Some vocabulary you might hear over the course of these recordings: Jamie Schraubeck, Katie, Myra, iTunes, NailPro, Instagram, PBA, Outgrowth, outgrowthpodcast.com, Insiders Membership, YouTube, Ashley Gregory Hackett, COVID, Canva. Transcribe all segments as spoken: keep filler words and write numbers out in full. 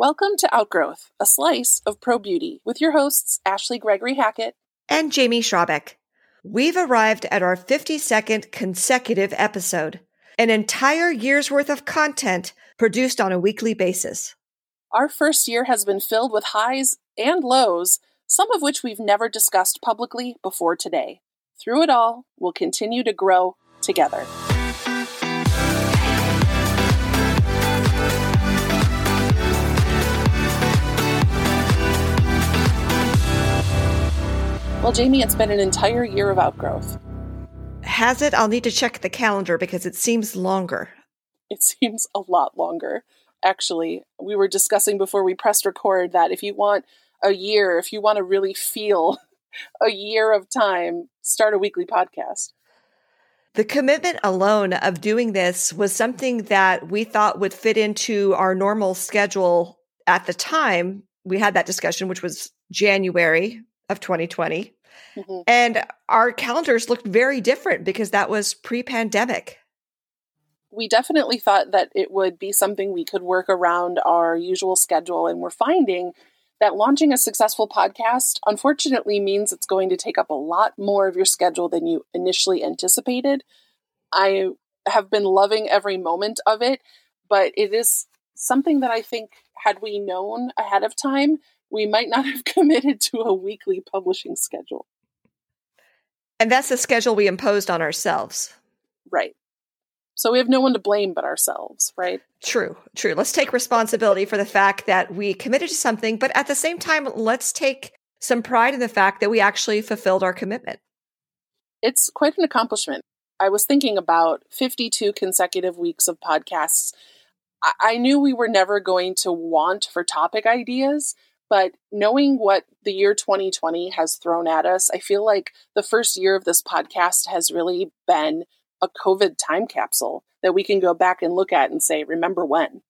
Welcome to Outgrowth, a slice of pro beauty with your hosts, Ashley Gregory Hackett and Jamie Schraubeck. We've arrived at our fifty-second consecutive episode, an entire year's worth of content produced on a weekly basis. Our first year has been filled with highs and lows, some of which we've never discussed publicly before today. Through it all, we'll continue to grow together. Well, Jamie, it's been an entire year of Outgrowth. Has it? I'll need to check the calendar because it seems longer. It seems a lot longer. Actually, we were discussing before we pressed record that if you want a year, if you want to really feel a year of time, start a weekly podcast. The commitment alone of doing this was something that we thought would fit into our normal schedule at the time. We had that discussion, which was January of twenty twenty. Mm-hmm. And our calendars looked very different because that was pre-pandemic. We definitely thought that it would be something we could work around our usual schedule. And we're finding that launching a successful podcast, unfortunately, means it's going to take up a lot more of your schedule than you initially anticipated. I have been loving every moment of it, but it is something that I think had we known ahead of time, we might not have committed to a weekly publishing schedule. And that's the schedule we imposed on ourselves. Right. So we have no one to blame but ourselves, right? True, true. Let's take responsibility for the fact that we committed to something, but at the same time, let's take some pride in the fact that we actually fulfilled our commitment. It's quite an accomplishment. I was thinking about fifty-two consecutive weeks of podcasts. I, I knew we were never going to want for topic ideas, but knowing what the year twenty twenty has thrown at us, I feel like the first year of this podcast has really been a COVID time capsule that we can go back and look at and say, remember when?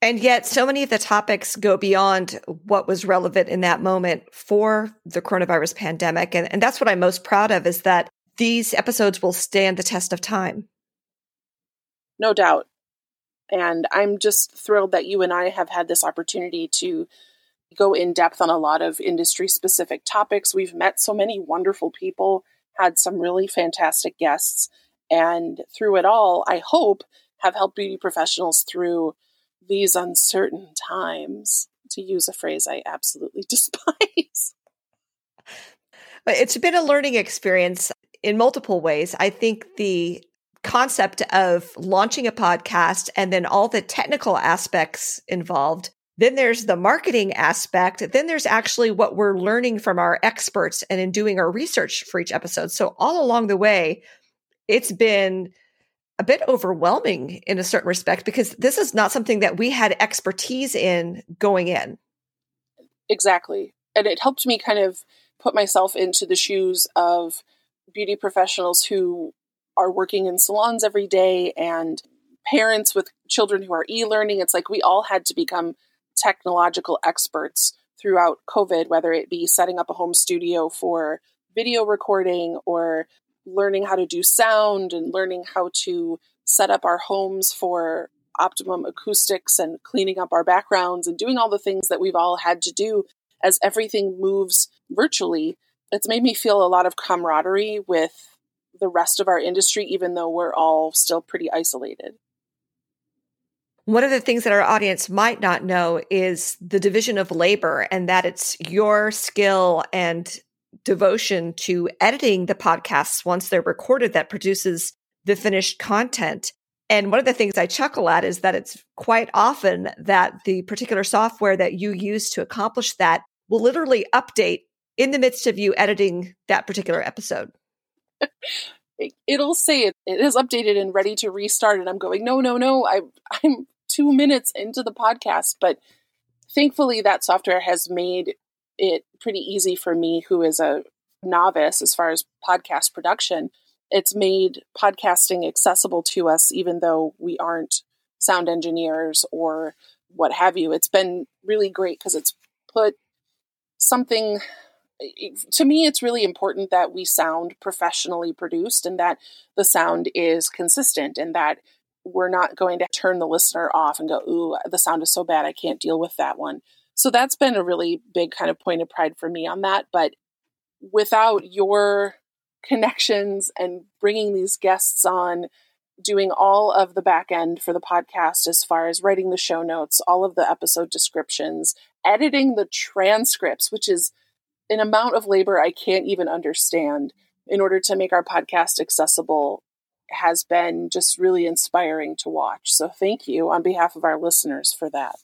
And yet so many of the topics go beyond what was relevant in that moment for the coronavirus pandemic. And, and that's what I'm most proud of, is that these episodes will stand the test of time. No doubt. And I'm just thrilled that you and I have had this opportunity to go in depth on a lot of industry-specific topics. We've met so many wonderful people, had some really fantastic guests, and through it all, I hope, have helped beauty professionals through these uncertain times, to use a phrase I absolutely despise. It's been a learning experience in multiple ways. I think the concept of launching a podcast and then all the technical aspects involved. Then there's the marketing aspect. Then there's actually what we're learning from our experts and in doing our research for each episode. So all along the way, it's been a bit overwhelming in a certain respect because this is not something that we had expertise in going in. Exactly. And it helped me kind of put myself into the shoes of beauty professionals who are working in salons every day and parents with children who are e-learning. It's like we all had to become technological experts throughout COVID, whether it be setting up a home studio for video recording or learning how to do sound and learning how to set up our homes for optimum acoustics and cleaning up our backgrounds and doing all the things that we've all had to do as everything moves virtually. It's made me feel a lot of camaraderie with the rest of our industry, even though we're all still pretty isolated. One of the things that our audience might not know is the division of labor, and that it's your skill and devotion to editing the podcasts once they're recorded that produces the finished content. And one of the things I chuckle at is that it's quite often that the particular software that you use to accomplish that will literally update in the midst of you editing that particular episode. It'll say it, it is updated and ready to restart. And I'm going, no, no, no, I, I'm two minutes into the podcast. But thankfully, that software has made it pretty easy for me, who is a novice as far as podcast production. It's made podcasting accessible to us, even though we aren't sound engineers or what have you. It's been really great because it's put something... To me, it's really important that we sound professionally produced and that the sound is consistent and that we're not going to turn the listener off and go, ooh, the sound is so bad, I can't deal with that one. So that's been a really big kind of point of pride for me on that. But without your connections and bringing these guests on, doing all of the back end for the podcast as far as writing the show notes, all of the episode descriptions, editing the transcripts, which is an amount of labor I can't even understand in order to make our podcast accessible, has been just really inspiring to watch. So thank you on behalf of our listeners for that.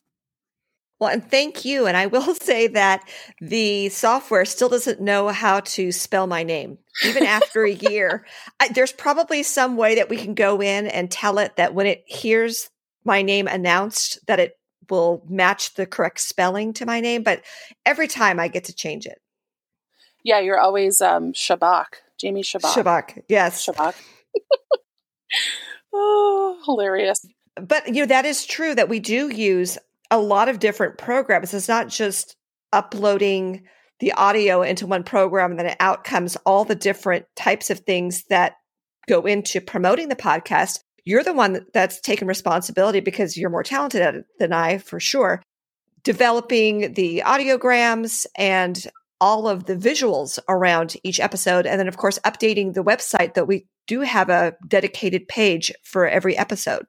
Well, and thank you. And I will say that the software still doesn't know how to spell my name, even after a year. I, there's probably some way that we can go in and tell it that when it hears my name announced, that it will match the correct spelling to my name. But every time I get to change it. Yeah, you're always um, Schraubeck, Jamie Schraubeck. Schraubeck, yes. Schraubeck. Oh, hilarious. But, you know, that is true that we do use a lot of different programs. It's not just uploading the audio into one program and then out comes all the different types of things that go into promoting the podcast. You're the one that's taken responsibility because you're more talented at it than I, for sure. Developing the audiograms and all of the visuals around each episode. And then, of course, updating the website that we do have a dedicated page for every episode.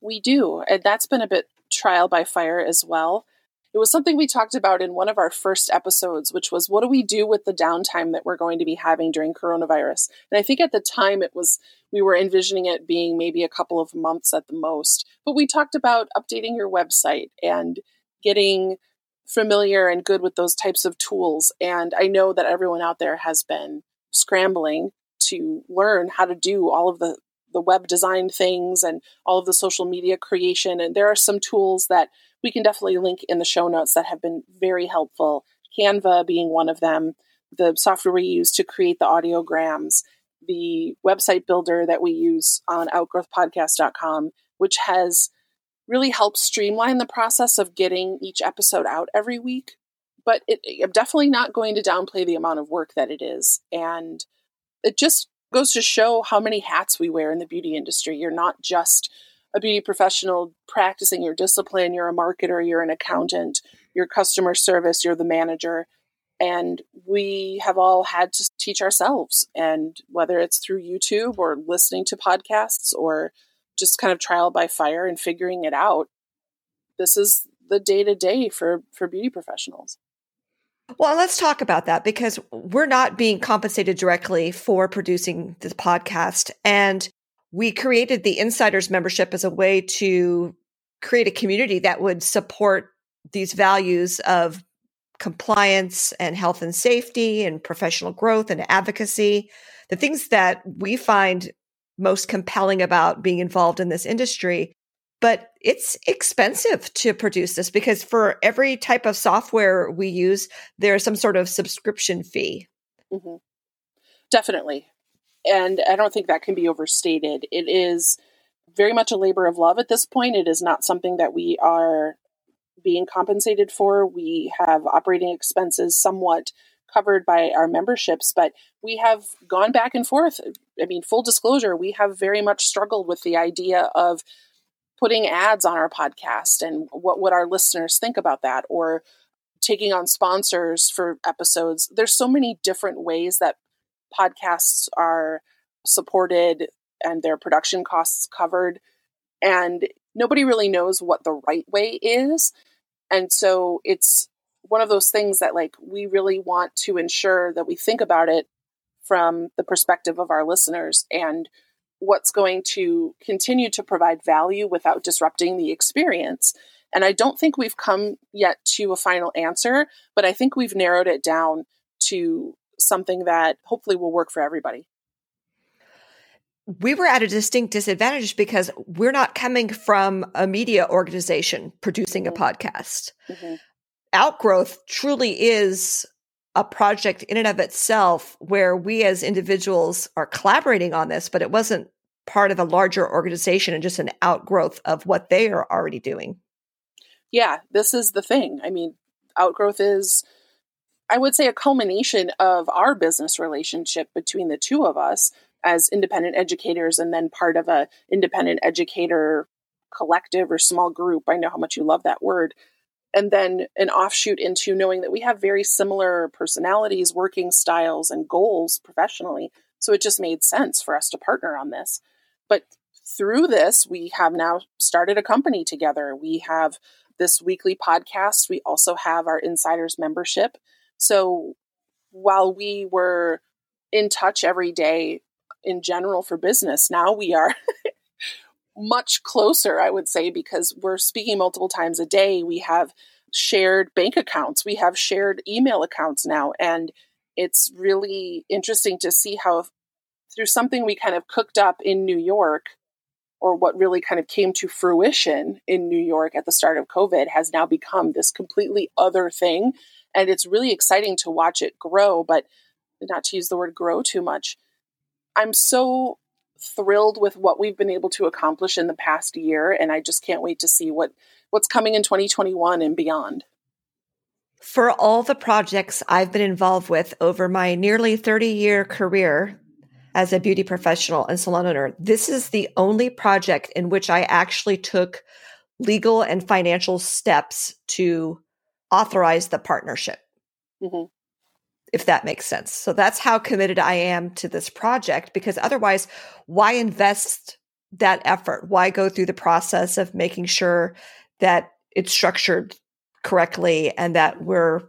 We do. And that's been a bit trial by fire as well. It was something we talked about in one of our first episodes, which was, what do we do with the downtime that we're going to be having during coronavirus? And I think at the time it was, we were envisioning it being maybe a couple of months at the most. But we talked about updating your website and getting familiar and good with those types of tools. And I know that everyone out there has been scrambling to learn how to do all of the, the web design things and all of the social media creation. And there are some tools that we can definitely link in the show notes that have been very helpful. Canva being one of them, the software we use to create the audiograms, the website builder that we use on outgrowth podcast dot com, which has really helped streamline the process of getting each episode out every week. But it, I'm definitely not going to downplay the amount of work that it is. And it just goes to show how many hats we wear in the beauty industry. You're not just a beauty professional practicing your discipline. You're a marketer, you're an accountant, you're customer service, you're the manager. And we have all had to teach ourselves. And whether it's through YouTube or listening to podcasts or just kind of trial by fire and figuring it out, this is the day-to-day for, for beauty professionals. Well, let's talk about that, because we're not being compensated directly for producing this podcast. And we created the Insiders Membership as a way to create a community that would support these values of compliance and health and safety and professional growth and advocacy, the things that we find most compelling about being involved in this industry. But it's expensive to produce this, because for every type of software we use, there's some sort of subscription fee. Mm-hmm. Definitely. And I don't think that can be overstated. It is very much a labor of love at this point. It is not something that we are being compensated for. We have operating expenses somewhat covered by our memberships, but we have gone back and forth. I mean, full disclosure, we have very much struggled with the idea of putting ads on our podcast and what would our listeners think about that, or taking on sponsors for episodes. There's so many different ways that podcasts are supported and their production costs covered, and nobody really knows what the right way is. And so it's one of those things that, like, we really want to ensure that we think about it from the perspective of our listeners and what's going to continue to provide value without disrupting the experience. And I don't think we've come yet to a final answer, but I think we've narrowed it down to something that hopefully will work for everybody. We were at a distinct disadvantage because we're not coming from a media organization producing mm-hmm. a podcast. Mm-hmm. Outgrowth truly is a project in and of itself, where we as individuals are collaborating on this, but it wasn't part of a larger organization and just an outgrowth of what they are already doing. Yeah, this is the thing. I mean, Outgrowth is, I would say, a culmination of our business relationship between the two of us, as independent educators and then part of a independent educator collective or small group. I know how much you love that word. And then an offshoot into knowing that we have very similar personalities, working styles, and goals professionally. So it just made sense for us to partner on this. But through this, we have now started a company together. We have this weekly podcast. We also have our Insiders Membership. So while we were in touch every day in general for business, now we are much closer, I would say, because we're speaking multiple times a day. We have shared bank accounts. We have shared email accounts now. And it's really interesting to see how through something we kind of cooked up in New York, or what really kind of came to fruition in New York at the start of COVID, has now become this completely other thing. And it's really exciting to watch it grow, but not to use the word grow too much. I'm so thrilled with what we've been able to accomplish in the past year. And I just can't wait to see what, what's coming in twenty twenty-one and beyond. For all the projects I've been involved with over my nearly thirty-year career as a beauty professional and salon owner, this is the only project in which I actually took legal and financial steps to authorize the partnership, mm-hmm. if that makes sense. So that's how committed I am to this project, because otherwise, why invest that effort? Why go through the process of making sure that it's structured correctly and that we're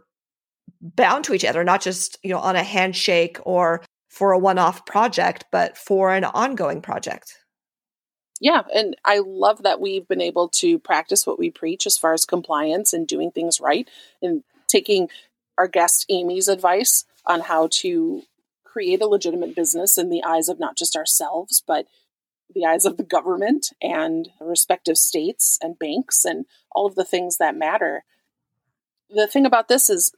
bound to each other, not just, you know, on a handshake or for a one-off project, but for an ongoing project? Yeah. And I love that we've been able to practice what we preach as far as compliance and doing things right and taking our guest Amy's advice on how to create a legitimate business in the eyes of not just ourselves, but the eyes of the government and respective states and banks and all of the things that matter. The thing about this is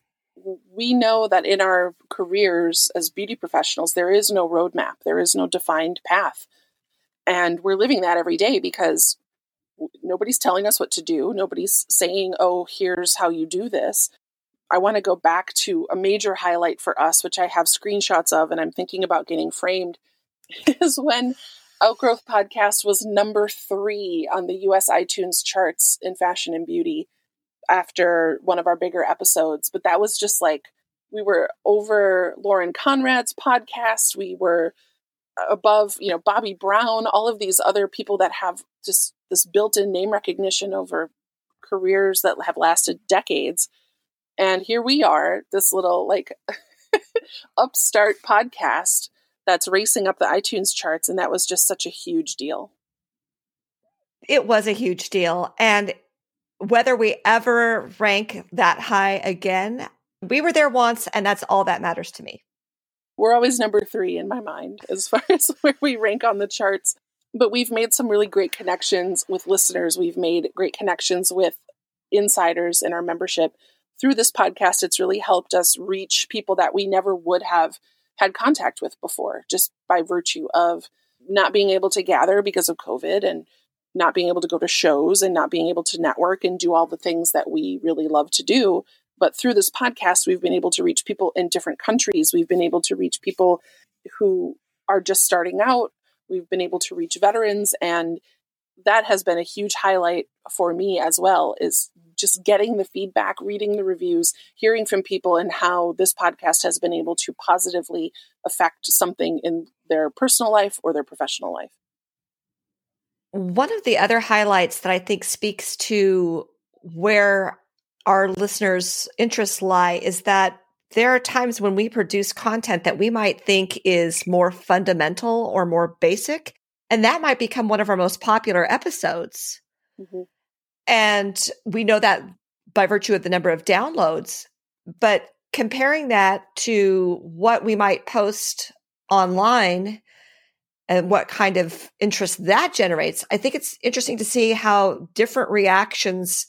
we know that in our careers as beauty professionals, there is no roadmap. There is no defined path. And we're living that every day because nobody's telling us what to do. Nobody's saying, oh, here's how you do this. I want to go back to a major highlight for us, which I have screenshots of, and I'm thinking about getting framed, is when Outgrowth Podcast was number three on the U S iTunes charts in fashion and beauty after one of our bigger episodes. But that was just like, we were over Lauren Conrad's podcast. We were above, you know, Bobby Brown, all of these other people that have just this built-in name recognition over careers that have lasted decades. And here we are, this little like upstart podcast that's racing up the iTunes charts. And that was just such a huge deal. It was a huge deal. And whether we ever rank that high again, we were there once, and that's all that matters to me. We're always number three in my mind as far as where we rank on the charts. But we've made some really great connections with listeners. We've made great connections with insiders in our membership. Through this podcast, it's really helped us reach people that we never would have had contact with before, just by virtue of not being able to gather because of COVID and not being able to go to shows and not being able to network and do all the things that we really love to do. But through this podcast, we've been able to reach people in different countries. We've been able to reach people who are just starting out. We've been able to reach veterans. And that has been a huge highlight for me as well, is just getting the feedback, reading the reviews, hearing from people, and how this podcast has been able to positively affect something in their personal life or their professional life. One of the other highlights that I think speaks to where our listeners' interests lie is that there are times when we produce content that we might think is more fundamental or more basic, and that might become one of our most popular episodes. Mm-hmm. And we know that by virtue of the number of downloads, but comparing that to what we might post online and what kind of interest that generates, I think it's interesting to see how different reactions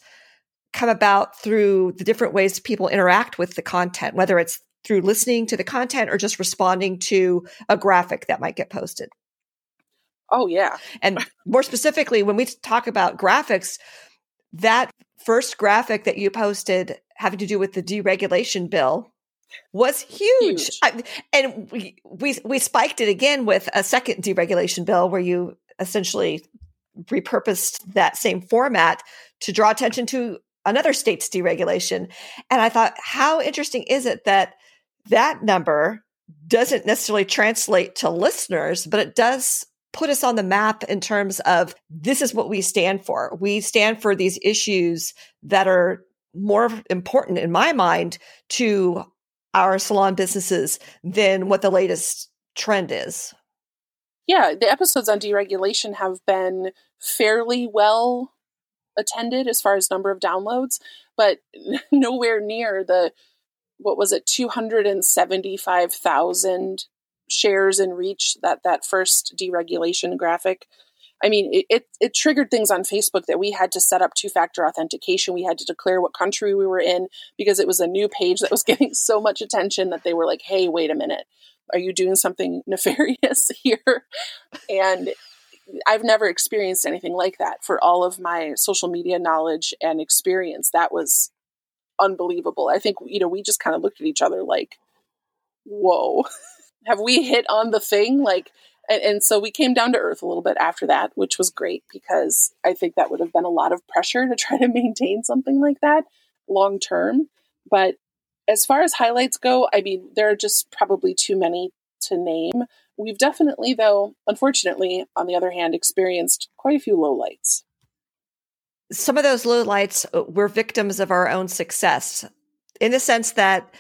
come about through the different ways people interact with the content, whether it's through listening to the content or just responding to a graphic that might get posted. Oh, yeah. And more specifically, when we talk about graphics, that first graphic that you posted having to do with the deregulation bill was huge. huge. I, and we, we we spiked it again with a second deregulation bill where you essentially repurposed that same format to draw attention to another state's deregulation. And I thought, how interesting is it that that number doesn't necessarily translate to listeners, but it does put us on the map in terms of this is what we stand for. We stand for these issues that are more important in my mind to our salon businesses than what the latest trend is. Yeah, the episodes on deregulation have been fairly well attended as far as number of downloads, but nowhere near the, what was it, two hundred seventy-five thousand shares and reach that that first deregulation graphic. I mean, it, it it triggered things on Facebook that we had to set up two-factor authentication. We had to declare what country we were in because it was a new page that was getting so much attention that they were like, hey, wait a minute. Are you doing something nefarious here? And I've never experienced anything like that. For all of my social media knowledge and experience, that was unbelievable. I think, you know, we just kind of looked at each other like, whoa, have we hit on the thing? Like, and, and so we came down to earth a little bit after that, which was great because I think that would have been a lot of pressure to try to maintain something like that long term. But as far as highlights go, I mean, there are just probably too many to name. We've definitely, though, unfortunately, on the other hand, experienced quite a few lowlights. Some of those lowlights were victims of our own success in the sense that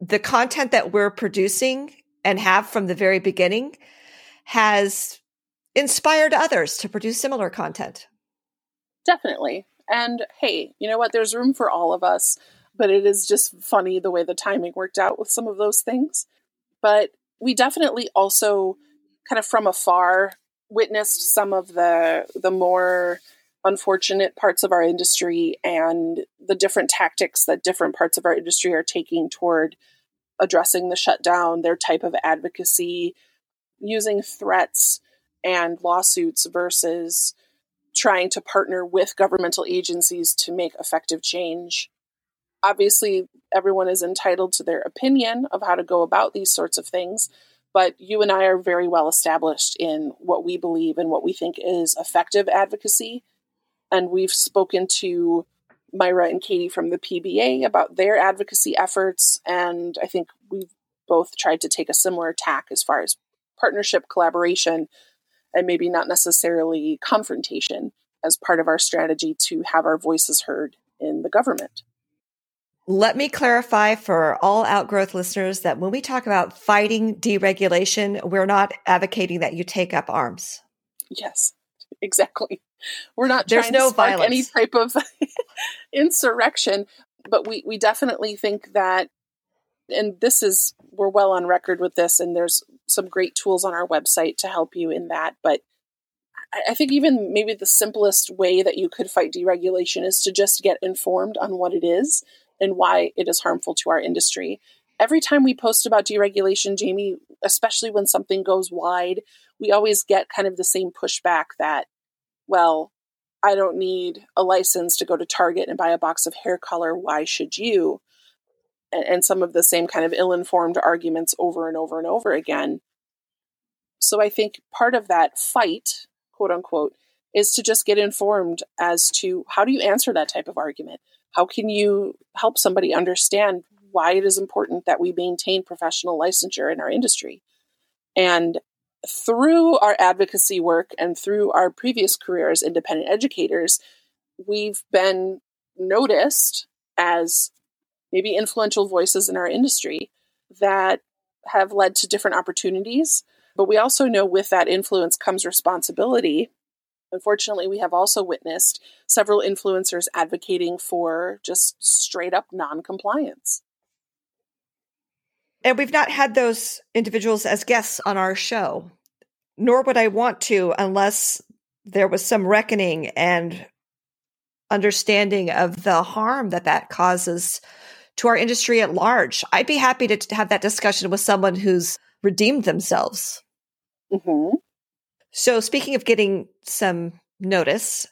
the content that we're producing and have from the very beginning has inspired others to produce similar content. Definitely. And hey, you know what? There's room for all of us. But it is just funny the way the timing worked out with some of those things. But we definitely also kind of from afar witnessed some of the the more unfortunate parts of our industry and the different tactics that different parts of our industry are taking toward addressing the shutdown, their type of advocacy, using threats and lawsuits versus trying to partner with governmental agencies to make effective change. Obviously, everyone is entitled to their opinion of how to go about these sorts of things, but you and I are very well established in what we believe and what we think is effective advocacy. And we've spoken to Myra and Katie from the P B A about their advocacy efforts, and I think we've both tried to take a similar tack as far as partnership, collaboration, and maybe not necessarily confrontation as part of our strategy to have our voices heard in the government. Let me clarify for all Outgrowth listeners that when we talk about fighting deregulation, we're not advocating that you take up arms. Yes, exactly. We're not There's trying no to spark violence. Any type of insurrection, but we, we definitely think that, and this is, we're well on record with this, and there's some great tools on our website to help you in that, but I think even maybe the simplest way that you could fight deregulation is to just get informed on what it is and why it is harmful to our industry. Every time we post about deregulation, Jamie, especially when something goes wide, we always get kind of the same pushback that, well, I don't need a license to go to Target and buy a box of hair color. Why should you? And, and some of the same kind of ill-informed arguments over and over and over again. So I think part of that fight, quote unquote, is to just get informed as to how do you answer that type of argument? How can you help somebody understand why it is important that we maintain professional licensure in our industry? And through our advocacy work and through our previous career as independent educators, we've been noticed as maybe influential voices in our industry that have led to different opportunities. But we also know with that influence comes responsibility. Unfortunately, we have also witnessed several influencers advocating for just straight up non-compliance. And we've not had those individuals as guests on our show, nor would I want to unless there was some reckoning and understanding of the harm that that causes to our industry at large. I'd be happy to have that discussion with someone who's redeemed themselves. Mm-hmm. So speaking of getting some notice,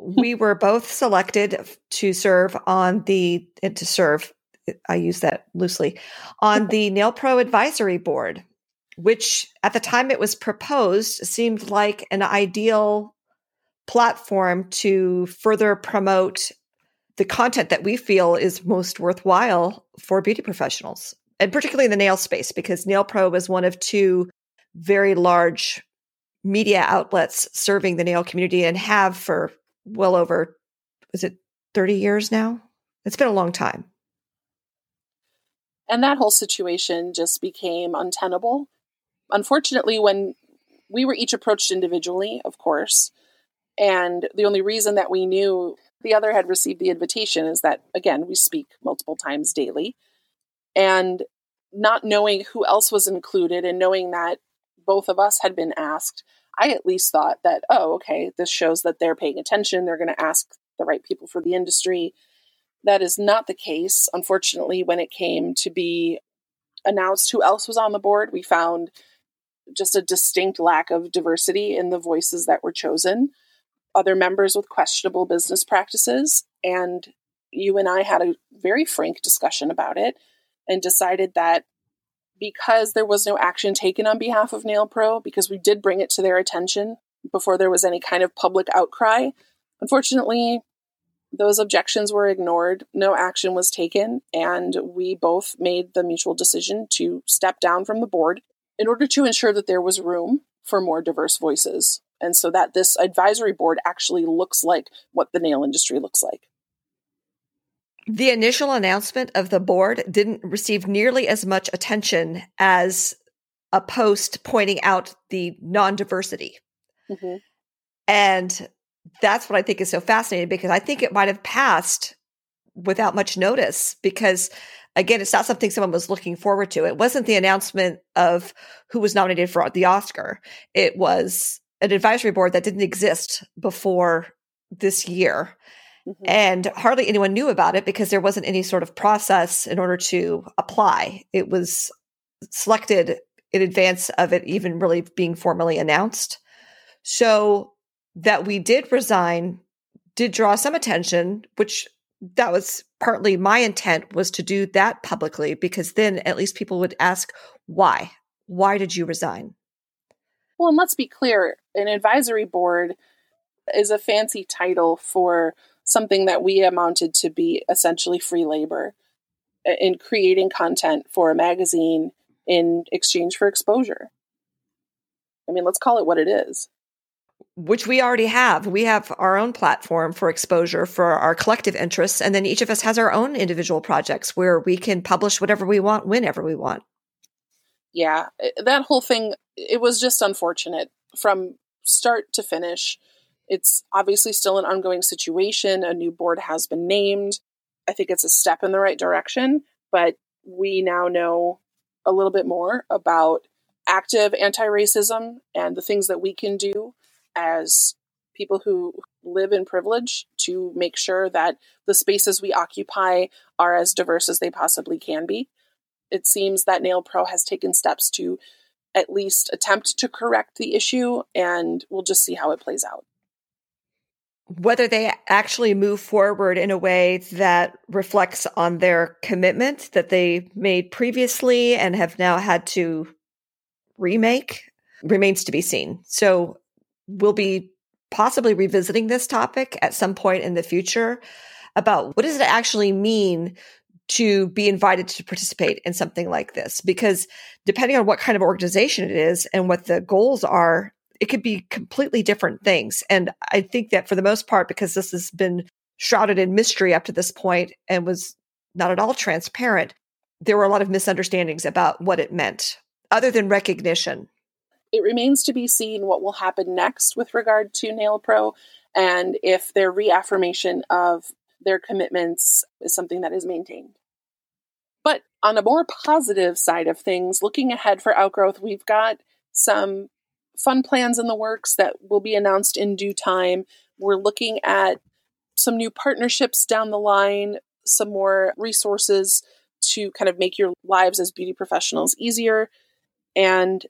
we were both selected to serve on the to serve I use that loosely, on the NailPro Advisory Board, which at the time it was proposed seemed like an ideal platform to further promote the content that we feel is most worthwhile for beauty professionals, and particularly in the nail space, because NailPro is one of two very large media outlets serving the nail community and have for well over, is it thirty years now? It's been a long time. And that whole situation just became untenable. Unfortunately, when we were each approached individually, of course, and the only reason that we knew the other had received the invitation is that, again, we speak multiple times daily. And not knowing who else was included and knowing that both of us had been asked, I at least thought that, oh, okay, this shows that they're paying attention. They're going to ask the right people for the industry. That is not the case. Unfortunately, when it came to be announced who else was on the board, we found just a distinct lack of diversity in the voices that were chosen. Other members with questionable business practices. And you and I had a very frank discussion about it and decided that because there was no action taken on behalf of NailPro, because we did bring it to their attention before there was any kind of public outcry, unfortunately, those objections were ignored. No action was taken. And we both made the mutual decision to step down from the board in order to ensure that there was room for more diverse voices. And so that this advisory board actually looks like what the nail industry looks like. The initial announcement of the board didn't receive nearly as much attention as a post pointing out the non-diversity. Mm-hmm. And that's what I think is so fascinating, because I think it might have passed without much notice, because, again, it's not something someone was looking forward to. It wasn't the announcement of who was nominated for the Oscar. It was an advisory board that didn't exist before this year. Mm-hmm. And hardly anyone knew about it because there wasn't any sort of process in order to apply. It was selected in advance of it even really being formally announced. So that we did resign did draw some attention, which that was partly my intent, was to do that publicly, because then at least people would ask, why? Why did you resign? Well, and let's be clear, an advisory board is a fancy title for something that we amounted to be essentially free labor in creating content for a magazine in exchange for exposure. I mean, let's call it what it is. Which we already have. We have our own platform for exposure for our collective interests. And then each of us has our own individual projects where we can publish whatever we want, whenever we want. Yeah, that whole thing, it was just unfortunate from start to finish. It's obviously still an ongoing situation. A new board has been named. I think it's a step in the right direction, but we now know a little bit more about active anti-racism and the things that we can do as people who live in privilege to make sure that the spaces we occupy are as diverse as they possibly can be. It seems that NailPro has taken steps to at least attempt to correct the issue, and we'll just see how it plays out. Whether they actually move forward in a way that reflects on their commitment that they made previously and have now had to remake remains to be seen. So we'll be possibly revisiting this topic at some point in the future about what does it actually mean to be invited to participate in something like this, because depending on what kind of organization it is and what the goals are, it could be completely different things. And I think that for the most part, because this has been shrouded in mystery up to this point and was not at all transparent, there were a lot of misunderstandings about what it meant, other than recognition. It remains to be seen what will happen next with regard to NailPro, and if their reaffirmation of their commitments is something that is maintained. But on a more positive side of things, looking ahead for Outgrowth, we've got some fun plans in the works that will be announced in due time. We're looking at some new partnerships down the line, some more resources to kind of make your lives as beauty professionals easier. And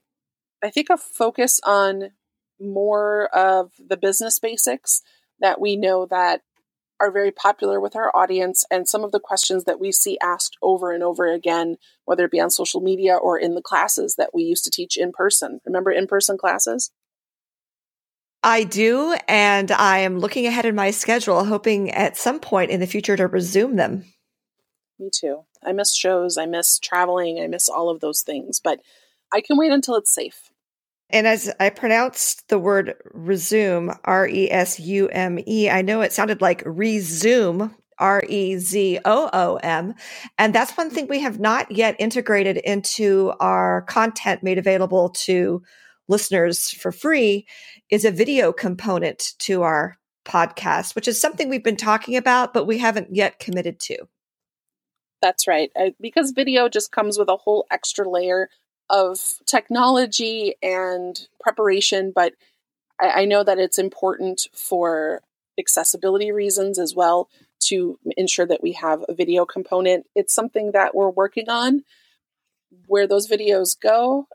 I think a focus on more of the business basics that we know that are very popular with our audience, and some of the questions that we see asked over and over again, whether it be on social media or in the classes that we used to teach in person. Remember in-person classes? I do, and I am looking ahead in my schedule, hoping at some point in the future to resume them. Me too. I miss shows. I miss traveling. I miss all of those things, but I can wait until it's safe. And as I pronounced the word resume, R E S U M E, I know it sounded like resume, R E Z O O M. And that's one thing we have not yet integrated into our content made available to listeners for free is a video component to our podcast, which is something we've been talking about, but we haven't yet committed to. That's right. I, because video just comes with a whole extra layer of technology and preparation, but I, I know that it's important for accessibility reasons as well to ensure that we have a video component. It's something that we're working on. Where those videos go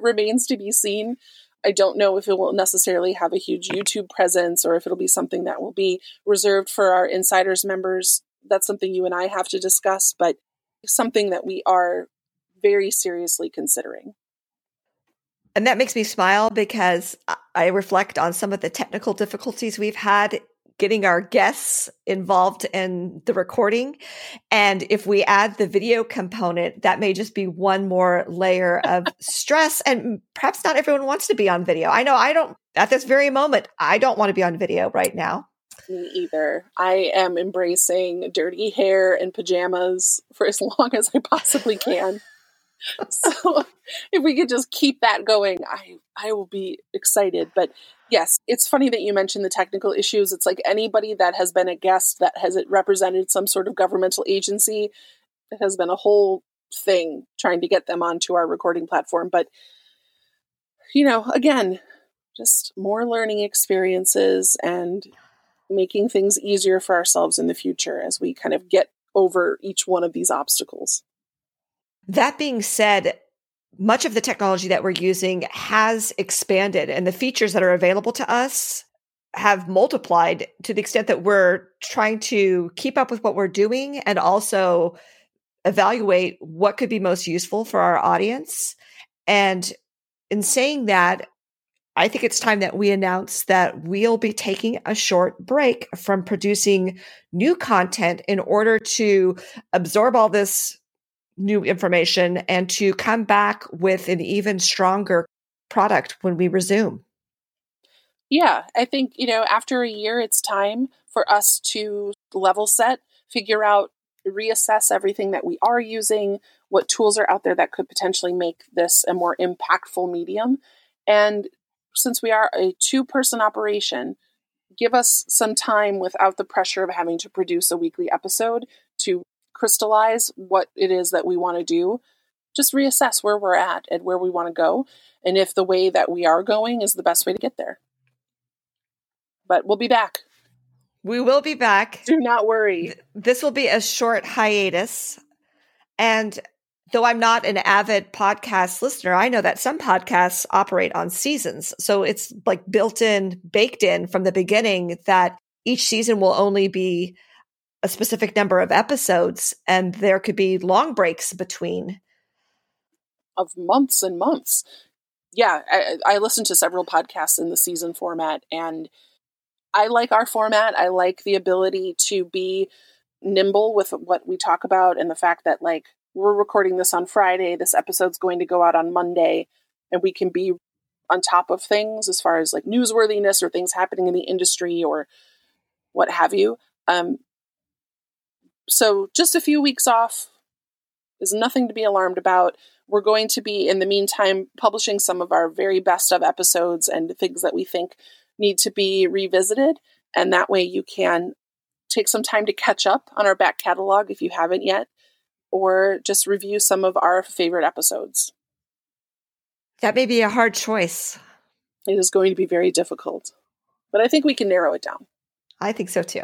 remains to be seen. I don't know if it will necessarily have a huge YouTube presence or if it'll be something that will be reserved for our Insiders members. That's something you and I have to discuss, but something that we are very seriously considering. And that makes me smile because I reflect on some of the technical difficulties we've had getting our guests involved in the recording. And if we add the video component, that may just be one more layer of stress. And perhaps not everyone wants to be on video. I know I don't, at this very moment, I don't want to be on video right now. Me either. I am embracing dirty hair and pajamas for as long as I possibly can. So if we could just keep that going, I, I will be excited. But yes, it's funny that you mentioned the technical issues. It's like anybody that has been a guest that has represented some sort of governmental agency, it has been a whole thing trying to get them onto our recording platform. But, you know, again, just more learning experiences and making things easier for ourselves in the future as we kind of get over each one of these obstacles. That being said, much of the technology that we're using has expanded, and the features that are available to us have multiplied to the extent that we're trying to keep up with what we're doing and also evaluate what could be most useful for our audience. And in saying that, I think it's time that we announce that we'll be taking a short break from producing new content in order to absorb all this new information and to come back with an even stronger product when we resume. Yeah, I think, you know, after a year, it's time for us to level set, figure out, reassess everything that we are using, what tools are out there that could potentially make this a more impactful medium. And since we are a two-person operation, give us some time without the pressure of having to produce a weekly episode to crystallize what it is that we want to do. Just reassess where we're at and where we want to go, and if the way that we are going is the best way to get there. But we'll be back. We will be back. Do not worry. This will be a short hiatus. And though I'm not an avid podcast listener, I know that some podcasts operate on seasons. So it's like built in, baked in from the beginning that each season will only be a specific number of episodes, and there could be long breaks between. Of months and months. Yeah, I, I listened to several podcasts in the season format, and I like our format. I like the ability to be nimble with what we talk about and the fact that, like, we're recording this on Friday. This episode's going to go out on Monday, and we can be on top of things as far as like newsworthiness or things happening in the industry or what have you. Um, so just a few weeks off is nothing to be alarmed about. We're going to be, in the meantime, publishing some of our very best of episodes and things that we think need to be revisited. And that way you can take some time to catch up on our back catalog if you haven't yet, or just review some of our favorite episodes. That may be a hard choice. It is going to be very difficult, but I think we can narrow it down. I think so too.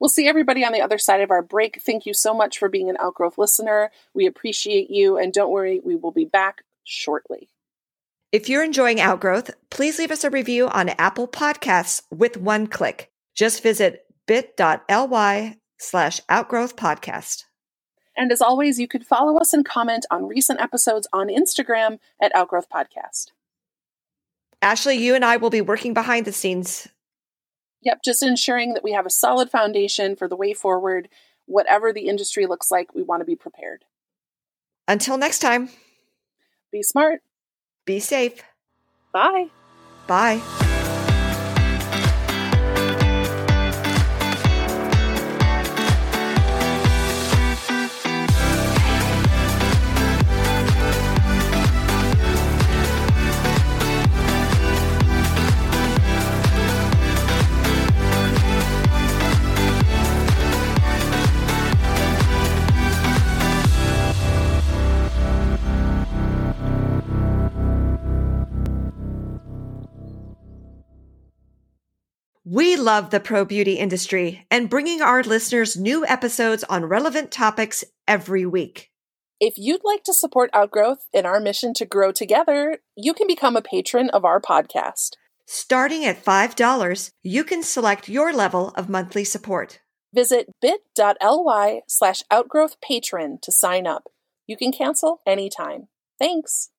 We'll see everybody on the other side of our break. Thank you so much for being an Outgrowth listener. We appreciate you, and don't worry, we will be back shortly. If you're enjoying Outgrowth, please leave us a review on Apple Podcasts with one click. Just visit bit.ly slash outgrowth podcast. And as always, you could follow us and comment on recent episodes on Instagram at Outgrowth Podcast. Ashley, you and I will be working behind the scenes. Yep, just ensuring that we have a solid foundation for the way forward. Whatever the industry looks like, we want to be prepared. Until next time. Be smart. Be safe. Bye. Bye. We love the pro beauty industry and bringing our listeners new episodes on relevant topics every week. If you'd like to support Outgrowth in our mission to grow together, you can become a patron of our podcast. Starting at five dollars, you can select your level of monthly support. Visit bit.ly slash outgrowth patron to sign up. You can cancel anytime. Thanks.